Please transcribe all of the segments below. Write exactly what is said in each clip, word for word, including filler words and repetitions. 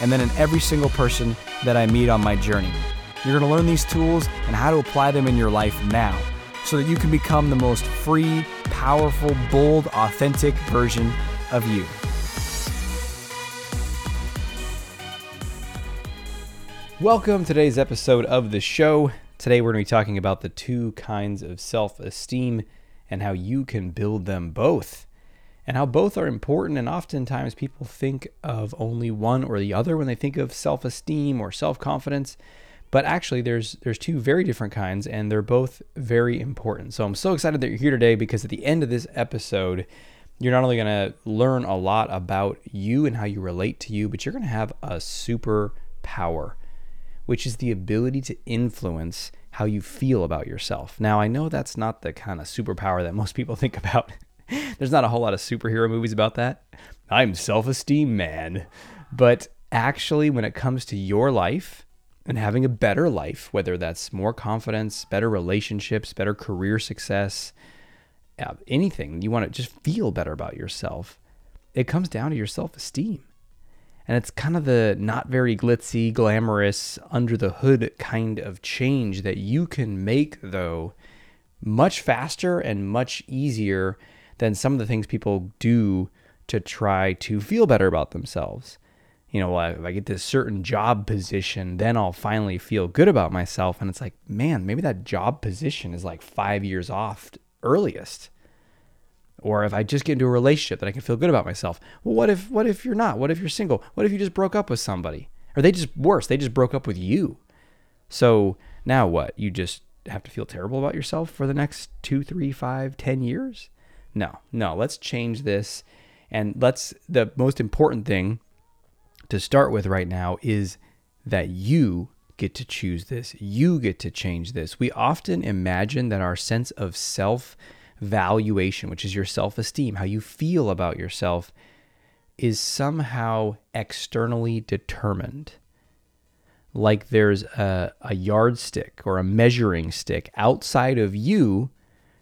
and then in every single person that I meet on my journey. You're going to learn these tools and how to apply them in your life now, so that you can become the most free, powerful, bold, authentic version of you. Welcome to today's episode of the show. Today we're going to be talking about the two kinds of self-esteem and how you can build them both, and how both are important, and oftentimes people think of only one or the other when they think of self-esteem or self-confidence. But actually, there's there's two very different kinds, and they're both very important. So I'm so excited that you're here today, because at the end of this episode, you're not only going to learn a lot about you and how you relate to you, but you're going to have a superpower, which is the ability to influence how you feel about yourself. Now, I know that's not the kind of superpower that most people think about. There's not a whole lot of superhero movies about that. I'm self-esteem man. But actually, when it comes to your life, and having a better life, whether that's more confidence, better relationships, better career success, anything, you want to just feel better about yourself, it comes down to your self-esteem. And it's kind of the not very glitzy, glamorous, under the hood kind of change that you can make, though, much faster and much easier than some of the things people do to try to feel better about themselves. You know, if I get this certain job position, then I'll finally feel good about myself. And it's like, man, maybe that job position is like five years off earliest. Or if I just get into a relationship, that I can feel good about myself. Well, what if what if you're not? What if you're single? What if you just broke up with somebody? Or they just, worse, they just broke up with you. So now what? You just have to feel terrible about yourself for the next two, three, five, ten years? No, no, let's change this. And let's, the most important thing to start with right now is that you get to choose this. You get to change this. We often imagine that our sense of self-valuation, which is your self-esteem, how you feel about yourself, is somehow externally determined. Like there's a, a yardstick or a measuring stick outside of you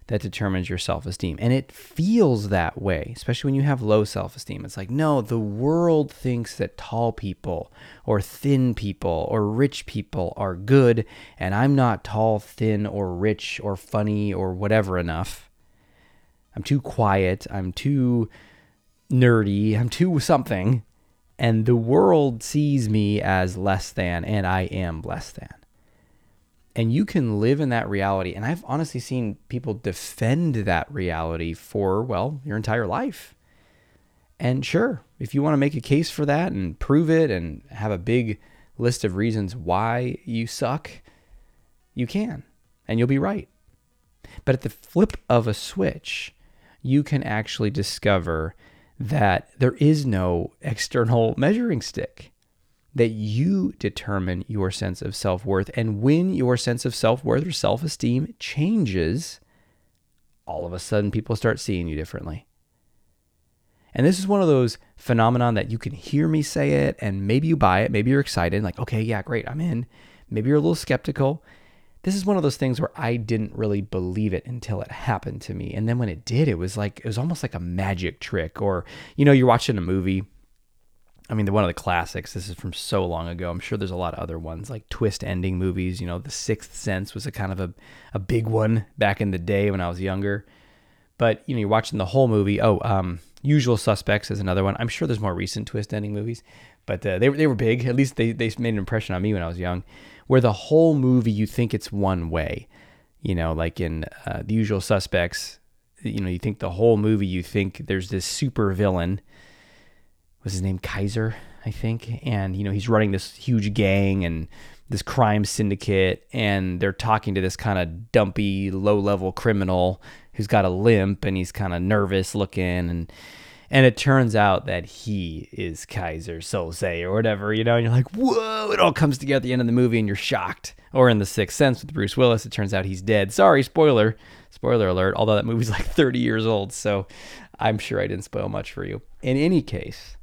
that determines your self-esteem. And it feels that way, especially when you have low self-esteem. It's like, no, the world thinks that tall people or thin people or rich people are good, and I'm not tall, thin, or rich, or funny, or whatever enough. I'm too quiet, I'm too nerdy, I'm too something, and the world sees me as less than, and I am less than. And you can live in that reality. And I've honestly seen people defend that reality for, well, your entire life. And sure, if you want to make a case for that and prove it and have a big list of reasons why you suck, you can, and you'll be right. But at the flip of a switch, you can actually discover that there is no external measuring stick, that you determine your sense of self-worth. And when your sense of self-worth or self-esteem changes, all of a sudden people start seeing you differently. And this is one of those phenomenon that you can hear me say it, and maybe you buy it, maybe you're excited, like, okay, yeah, great, I'm in. Maybe you're a little skeptical. This is one of those things where I didn't really believe it until it happened to me. And then when it did, it was like, it was almost like a magic trick. Or, you know, you're watching a movie, I mean, the one of the classics, this is from so long ago. I'm sure there's a lot of other ones, like twist ending movies. You know, The Sixth Sense was a kind of a, a big one back in the day when I was younger. But, you know, you're watching the whole movie. Oh, um, Usual Suspects is another one. I'm sure there's more recent twist ending movies. But uh, they, they were big. At least they, they made an impression on me when I was young. Where the whole movie, you think it's one way. You know, like in uh, The Usual Suspects, you know, you think the whole movie, you think there's this super villain. Was his name Kaiser, I think, and you know he's running this huge gang and this crime syndicate, and they're talking to this kind of dumpy, low-level criminal who's got a limp, and he's kind of nervous looking, and And it turns out that he is Kaiser Soze or whatever, you know, and you're like, whoa, it all comes together at the end of the movie and you're shocked. Or in The Sixth Sense with Bruce Willis, it turns out he's dead. Sorry, spoiler, spoiler alert, although that movie's like thirty years old, so I'm sure I didn't spoil much for you. In any case,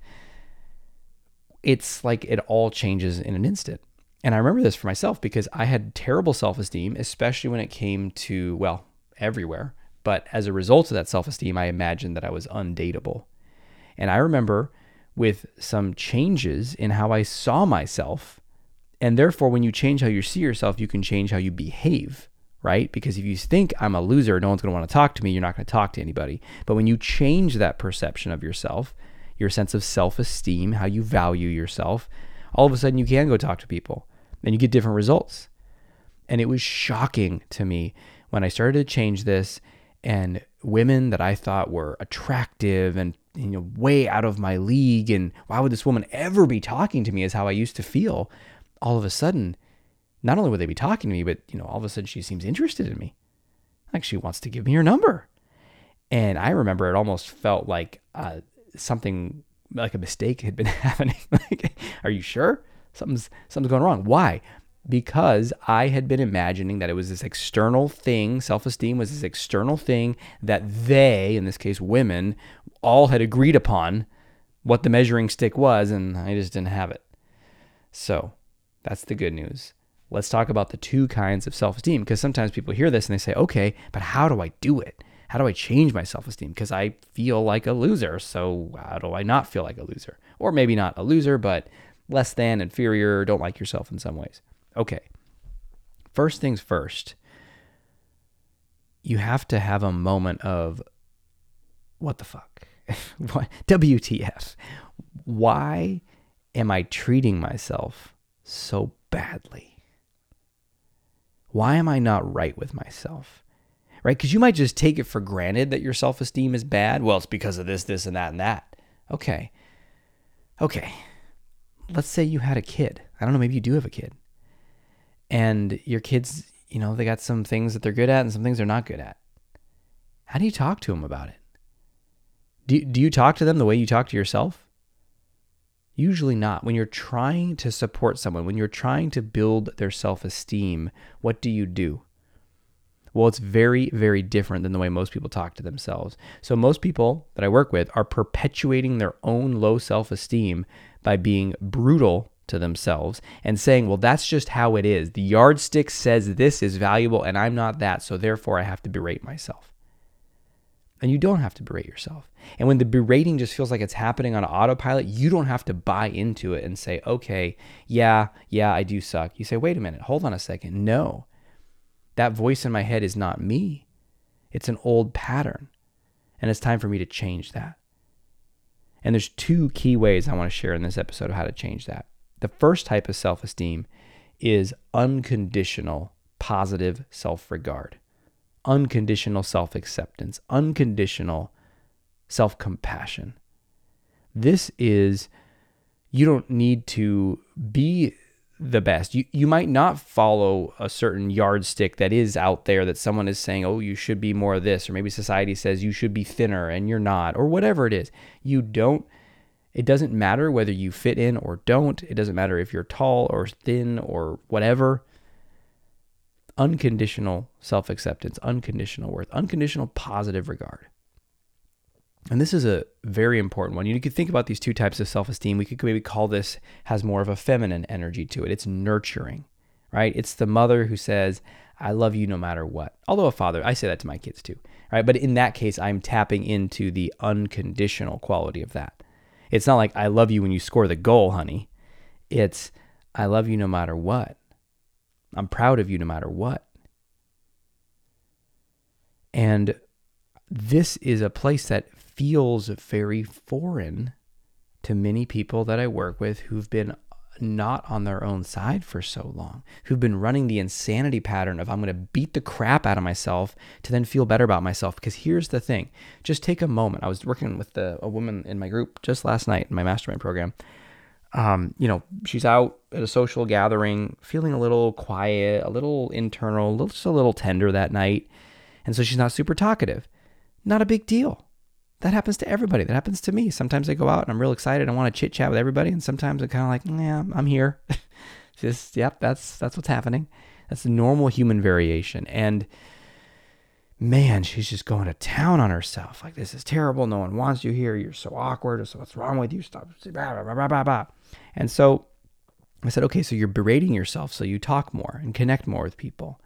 it's like it all changes in an instant. And I remember this for myself because I had terrible self-esteem, especially when it came to, well, everywhere. But as a result of that self-esteem, I imagined that I was undateable. And I remember with some changes in how I saw myself, and therefore when you change how you see yourself, you can change how you behave, right? Because if you think I'm a loser, no one's gonna wanna talk to me, you're not gonna talk to anybody. But when you change that perception of yourself, your sense of self-esteem, how you value yourself, all of a sudden you can go talk to people and you get different results. And it was shocking to me when I started to change this, and women that I thought were attractive and, you know, way out of my league, and why would this woman ever be talking to me, is how I used to feel. All of a sudden, not only would they be talking to me, but, you know, all of a sudden she seems interested in me. Like she wants to give me her number. And I remember it almost felt like uh, something, like a mistake had been happening. Like, are you sure? Something's, something's going wrong. Why? Because I had been imagining that it was this external thing, self-esteem was this external thing that they, in this case women, all had agreed upon what the measuring stick was, and I just didn't have it. So that's the good news. Let's talk about the two kinds of self-esteem, because sometimes people hear this and they say, okay, but how do I do it? How do I change my self-esteem? Because I feel like a loser, so how do I not feel like a loser? Or maybe not a loser, but less than, inferior, don't like yourself in some ways. Okay, first things first, you have to have a moment of what the fuck, what, W T F, why am I treating myself so badly? Why am I not right with myself, right? Because you might just take it for granted that your self-esteem is bad. Well, it's because of this, this, and that, and that. Okay, okay, let's say you had a kid. I don't know, maybe you do have a kid. And your kids, you know, they got some things that they're good at and some things they're not good at. How do you talk to them about it? Do, do you talk to them the way you talk to yourself? Usually not. When you're trying to support someone, when you're trying to build their self-esteem, what do you do? Well, it's very, very different than the way most people talk to themselves. So most people that I work with are perpetuating their own low self-esteem by being brutal to themselves and saying, well, that's just how it is. The yardstick says this is valuable and I'm not that, so therefore I have to berate myself. And you don't have to berate yourself. And when the berating just feels like it's happening on autopilot, you don't have to buy into it and say, okay, yeah, yeah, I do suck. You say, wait a minute, hold on a second. No, that voice in my head is not me. It's an old pattern. And it's time for me to change that. And there's two key ways I want to share in this episode of how to change that. The first type of self-esteem is unconditional positive self-regard, unconditional self-acceptance, unconditional self-compassion. This is, you don't need to be the best. You you might not follow a certain yardstick that is out there that someone is saying, oh, you should be more of this, or maybe society says you should be thinner and you're not, or whatever it is. You don't It doesn't matter whether you fit in or don't. It doesn't matter if you're tall or thin or whatever. Unconditional self-acceptance, unconditional worth, unconditional positive regard. And this is a very important one. You could think about these two types of self-esteem. We could maybe call this, has more of a feminine energy to it. It's nurturing, right? It's the mother who says, I love you no matter what. Although a father, I say that to my kids too, right? But in that case, I'm tapping into the unconditional quality of that. It's not like, I love you when you score the goal, honey. It's, I love you no matter what. I'm proud of you no matter what. And this is a place that feels very foreign to many people that I work with who've been not on their own side for so long, who've been running the insanity pattern of, I'm going to beat the crap out of myself to then feel better about myself. Because here's the thing, just take a moment. I was working with the, a woman in my group just last night in my mastermind program. Um, you know, she's out at a social gathering, feeling a little quiet, a little internal, a little, just a little tender that night. And so she's not super talkative. Not a big deal. That happens to everybody. That happens to me. Sometimes I go out and I'm real excited. I want to chit chat with everybody. And sometimes I'm kind of like, yeah, I'm here. Just, yep, that's, that's what's happening. That's the normal human variation. And man, she's just going to town on herself. Like, this is terrible. No one wants you here. You're so awkward. So what's wrong with you? Stop. Blah, blah, blah, blah, blah. And so I said, okay, so you're berating yourself. So you talk more and connect more with people.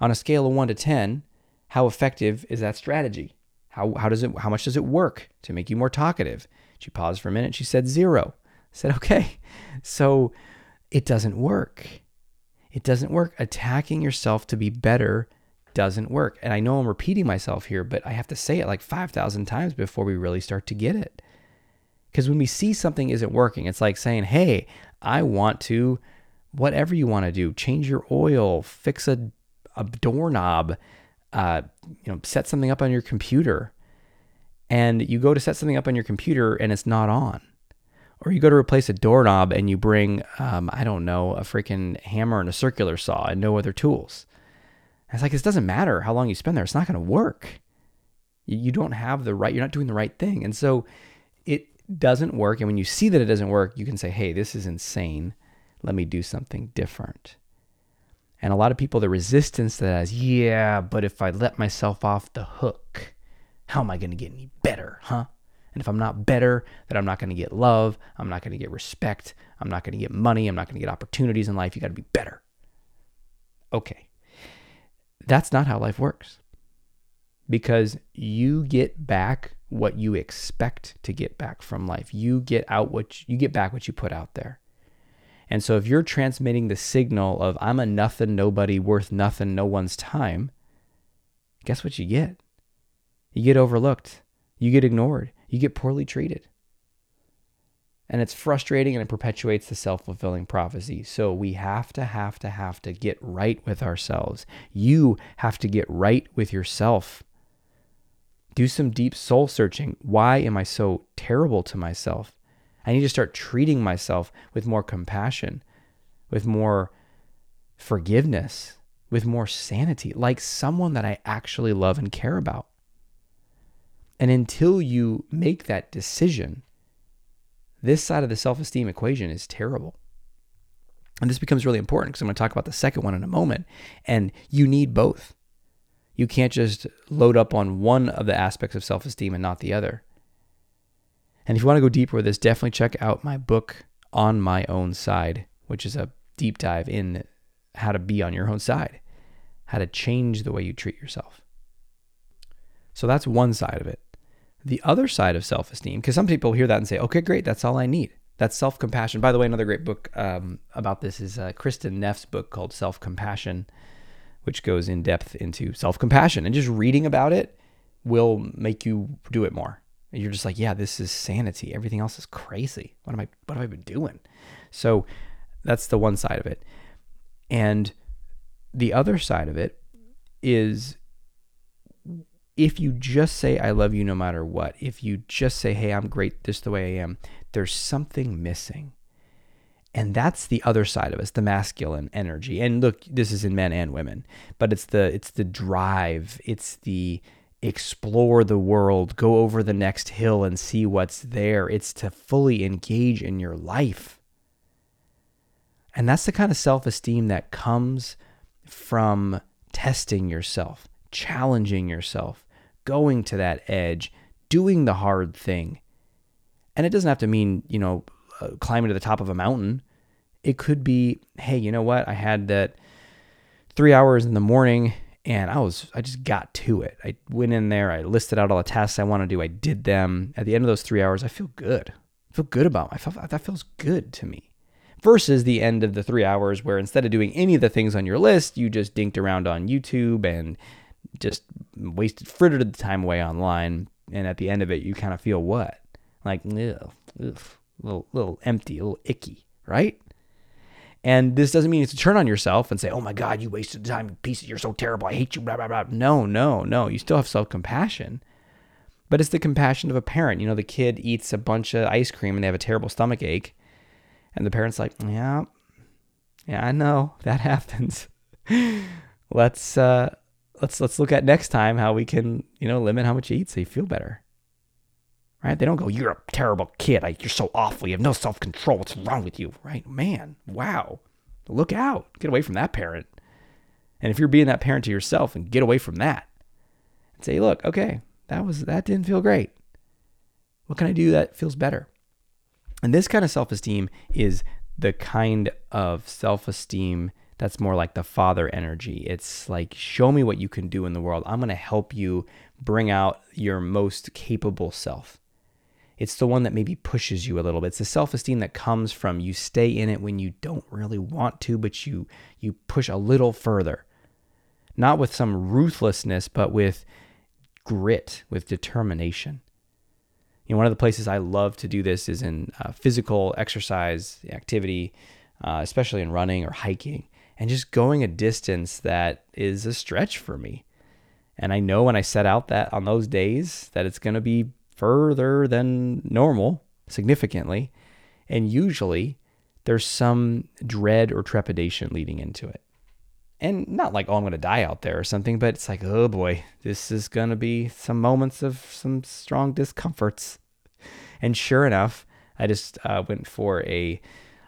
On a scale of one to ten, how effective is that strategy? How how does it how much does it work to make you more talkative? She paused for a minute. She said zero. I said, okay. So it doesn't work. It doesn't work. Attacking yourself to be better doesn't work. And I know I'm repeating myself here, but I have to say it like five thousand times before we really start to get it. Because when we see something isn't working, it's like saying, hey, I want to, whatever you want to do, change your oil, fix a, a doorknob, Uh, you know, set something up on your computer, and you go to set something up on your computer and it's not on. Or you go to replace a doorknob and you bring, um, I don't know, a freaking hammer and a circular saw and no other tools. And it's like, this doesn't matter how long you spend there. It's not going to work. You don't have the right, you're not doing the right thing. And so it doesn't work. And when you see that it doesn't work, you can say, hey, this is insane. Let me do something different. And a lot of people, the resistance to that is, yeah, but if I let myself off the hook, how am I going to get any better, huh? And if I'm not better, then I'm not going to get love. I'm not going to get respect. I'm not going to get money. I'm not going to get opportunities in life. You got to be better. Okay. That's not how life works, because you get back what you expect to get back from life. You get out what you, you get back what you put out there. And so if you're transmitting the signal of I'm a nothing, nobody, worth nothing, no one's time, guess what you get? You get overlooked. You get ignored. You get poorly treated. And it's frustrating, and it perpetuates the self-fulfilling prophecy. So we have to, have to, have to get right with ourselves. You have to get right with yourself. Do some deep soul searching. Why am I so terrible to myself? I need to start treating myself with more compassion, with more forgiveness, with more sanity, like someone that I actually love and care about. And until you make that decision, this side of the self-esteem equation is terrible. And this becomes really important, because I'm going to talk about the second one in a moment. And you need both. You can't just load up on one of the aspects of self-esteem and not the other. And if you want to go deeper with this, definitely check out my book, On My Own Side, which is a deep dive in how to be on your own side, how to change the way you treat yourself. So that's one side of it. The other side of self-esteem, because some people hear that and say, okay, great, that's all I need. That's self-compassion. By the way, another great book um, about this is uh, Kristen Neff's book called Self-Compassion, which goes in depth into self-compassion. And just reading about it will make you do it more. You're just like, yeah, this is sanity. Everything else is crazy. What am I, what have I been doing? So that's the one side of it. And the other side of it is, if you just say, I love you no matter what, if you just say, hey, I'm great just the way I am, there's something missing. And that's the other side of us, the masculine energy. And look, this is in men and women, but it's the, it's the drive. It's the explore the world, go over the next hill and see what's there. It's to fully engage in your life. And that's the kind of self-esteem that comes from testing yourself, challenging yourself, going to that edge, doing the hard thing. And it doesn't have to mean, you know, climbing to the top of a mountain. It could be, hey, you know what? I had that three hours in the morning and I was, I just got to it. I went in there, I listed out all the tasks I want to do. I did them. At the end of those three hours, I feel good. I feel good about myself. That feels good to me. Versus the end of the three hours where instead of doing any of the things on your list, you just dinked around on YouTube and just wasted, frittered the time away online. And at the end of it, you kind of feel what? Like, ugh, ugh, little, little empty, a little icky, right? And this doesn't mean it's to turn on yourself and say, oh my God, you wasted time, you piece of, you're so terrible, I hate you, blah, blah, blah. No, no, no. You still have self-compassion. But it's the compassion of a parent. You know, the kid eats a bunch of ice cream and they have a terrible stomach ache. And the parent's like, yeah, yeah, I know, that happens. let's, uh, let's, let's look at next time how we can, you know, limit how much you eat so you feel better. right? They don't go, you're a terrible kid. Like, you're so awful. You have no self-control. What's wrong with you, right? Man, wow. Look out. Get away from that parent. And if you're being that parent to yourself, and get away from that and say, look, okay, that was, that didn't feel great. What can I do that feels better? And this kind of self-esteem is the kind of self-esteem that's more like the father energy. It's like, show me what you can do in the world. I'm going to help you bring out your most capable self. It's the one that maybe pushes you a little bit. It's the self-esteem that comes from you stay in it when you don't really want to, but you you push a little further. Not with some ruthlessness, but with grit, with determination. You know, one of the places I love to do this is in uh, physical exercise, activity, uh, especially in running or hiking, and just going a distance that is a stretch for me. And I know when I set out that on those days that it's going to be further than normal, significantly, and usually there's some dread or trepidation leading into it. And not like, oh, I'm going to die out there or something, but it's like, oh boy, this is going to be some moments of some strong discomforts. And sure enough, I just uh, went for a,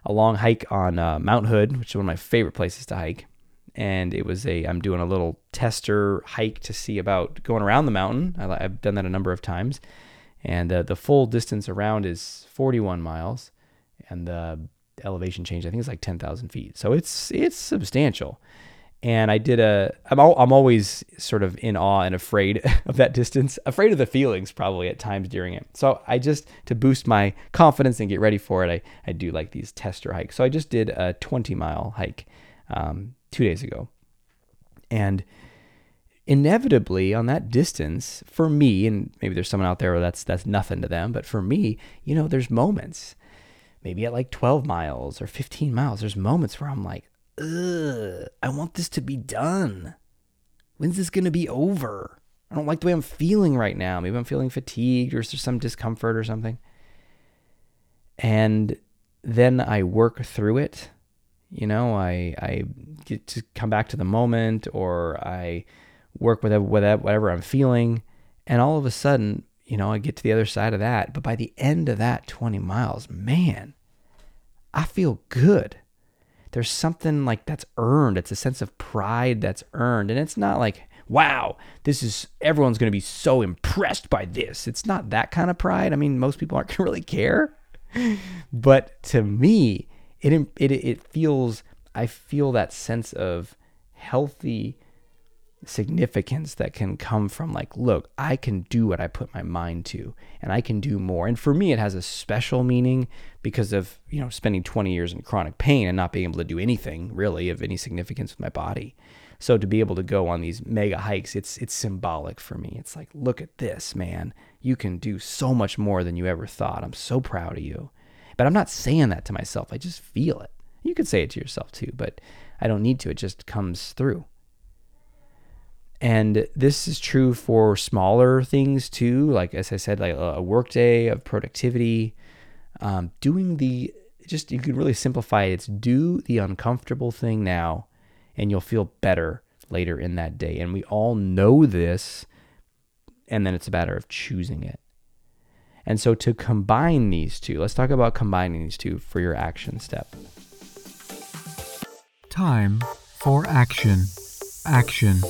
a long hike on uh, Mount Hood, which is one of my favorite places to hike. And it was a, I'm doing a little tester hike to see about going around the mountain. I, I've done that a number of times. And uh, the full distance around is forty-one miles. And the elevation change, I think it's like ten thousand feet. So it's it's substantial. And I did a, I'm, al- I'm always sort of in awe and afraid of that distance, afraid of the feelings probably at times during it. So I just, to boost my confidence and get ready for it, I, I do like these tester hikes. So I just did a twenty mile hike um, two days ago. And inevitably on that distance for me, and maybe there's someone out there where that's, that's nothing to them, but for me, you know, there's moments, maybe at like twelve miles or fifteen miles, there's moments where I'm like, ugh, I want this to be done. When's this going to be over? I don't like the way I'm feeling right now. Maybe I'm feeling fatigued, or there's some discomfort or something. And then I work through it. You know, I I get to come back to the moment, or I work with whatever I'm feeling. And all of a sudden, you know, I get to the other side of that. But by the end of that twenty miles, man, I feel good. There's something like that's earned. It's a sense of pride that's earned. And it's not like, wow, this is, everyone's going to be so impressed by this. It's not that kind of pride. I mean, most people aren't going to really care. But to me, it, it it feels, I feel that sense of healthy significance that can come from like, look, I can do what I put my mind to, and I can do more. And for me, it has a special meaning because of, you know, spending twenty years in chronic pain and not being able to do anything really of any significance with my body. So to be able to go on these mega hikes, it's it's symbolic for me. It's like, look at this, man, you can do so much more than you ever thought. I'm so proud of you. But I'm not saying that to myself. I just feel it. You could say it to yourself too, but I don't need to. It just comes through. And this is true for smaller things too. Like, as I said, like a workday of productivity, um, doing the, just, you could really simplify it. It's do the uncomfortable thing now, and you'll feel better later in that day. And we all know this, and then it's a matter of choosing it. And so to combine these two, let's talk about combining these two for your action step. Time for action, action.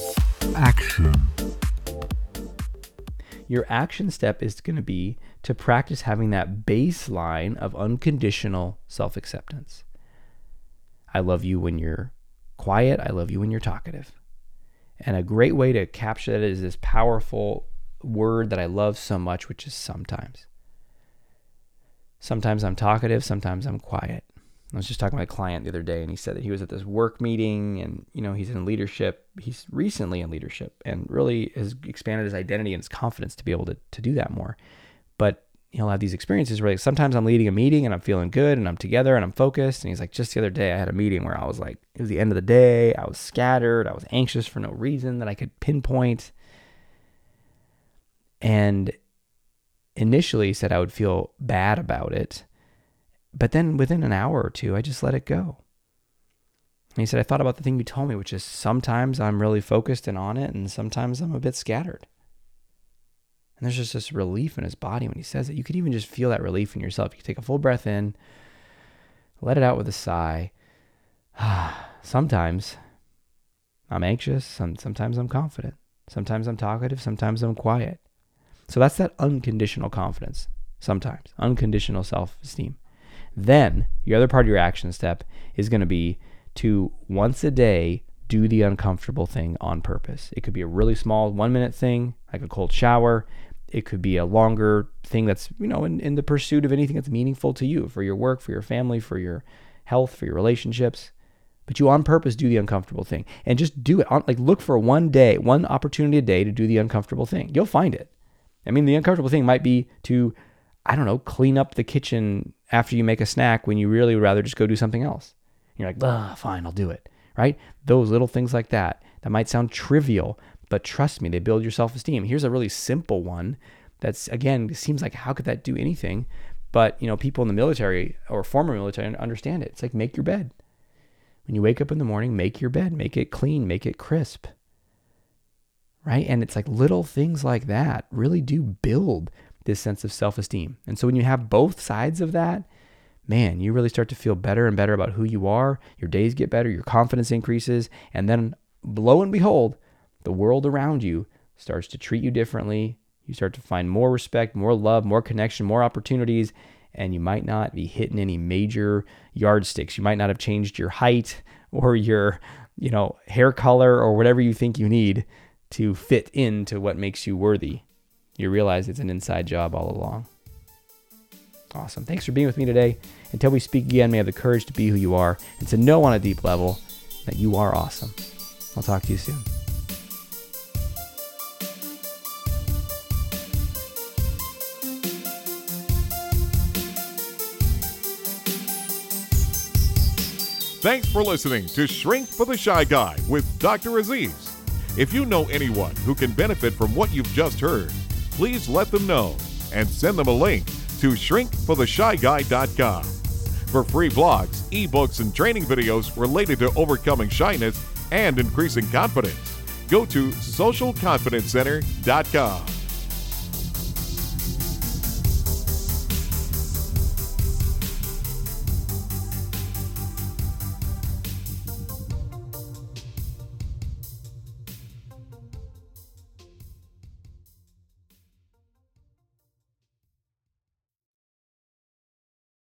Action. Your action step is going to be to practice having that baseline of unconditional self-acceptance. I love you when you're quiet. I love you when you're talkative. And a great way to capture that is this powerful word that I love so much, which is sometimes. Sometimes I'm talkative. Sometimes I'm quiet. I was just talking to my client the other day, and he said that he was at this work meeting, and, you know, he's in leadership. He's recently in leadership and really has expanded his identity and his confidence to be able to, to do that more. But he'll have these experiences where, like, sometimes I'm leading a meeting and I'm feeling good and I'm together and I'm focused. And he's like, just the other day I had a meeting where I was like, it was the end of the day. I was scattered. I was anxious for no reason that I could pinpoint. And initially he said I would feel bad about it. But then within an hour or two, I just let it go. And he said, I thought about the thing you told me, which is sometimes I'm really focused and on it, and sometimes I'm a bit scattered. And there's just this relief in his body when he says it. You could even just feel that relief in yourself. You take a full breath in, let it out with a sigh. Sometimes I'm anxious. Some, sometimes I'm confident. Sometimes I'm talkative. Sometimes I'm quiet. So that's that unconditional confidence. Sometimes unconditional self-esteem. Then your other part of your action step is going to be to once a day do the uncomfortable thing on purpose. It could be a really small one minute thing, like a cold shower. It could be a longer thing that's, you know, in, in the pursuit of anything that's meaningful to you, for your work, for your family, for your health, for your relationships. But you on purpose do the uncomfortable thing and just do it. On, like look for one day, one opportunity a day to do the uncomfortable thing. You'll find it. I mean, the uncomfortable thing might be to, I don't know, clean up the kitchen after you make a snack when you really would rather just go do something else. You're like, ah, fine, I'll do it, right? Those little things like that, that might sound trivial, but trust me, they build your self-esteem. Here's a really simple one that's, again, seems like how could that do anything? But, you know, people in the military or former military understand it. It's like, make your bed. When you wake up in the morning, make your bed, make it clean, make it crisp, right? And it's like little things like that really do build this sense of self-esteem. And so when you have both sides of that, man, you really start to feel better and better about who you are. Your days get better, your confidence increases, and then lo and behold, the world around you starts to treat you differently. You start to find more respect, more love, more connection, more opportunities, and you might not be hitting any major yardsticks. You might not have changed your height or your, you know, hair color or whatever you think you need to fit into what makes you worthy. You realize it's an inside job all along. Awesome. Thanks for being with me today. Until we speak again, may I have the courage to be who you are and to know on a deep level that you are awesome. I'll talk to you soon. Thanks for listening to Shrink for the Shy Guy with Doctor Aziz. If you know anyone who can benefit from what you've just heard, please let them know and send them a link to Shrink For The Shy Guy dot com. For free blogs, ebooks, and training videos related to overcoming shyness and increasing confidence, go to Social Confidence Center dot com.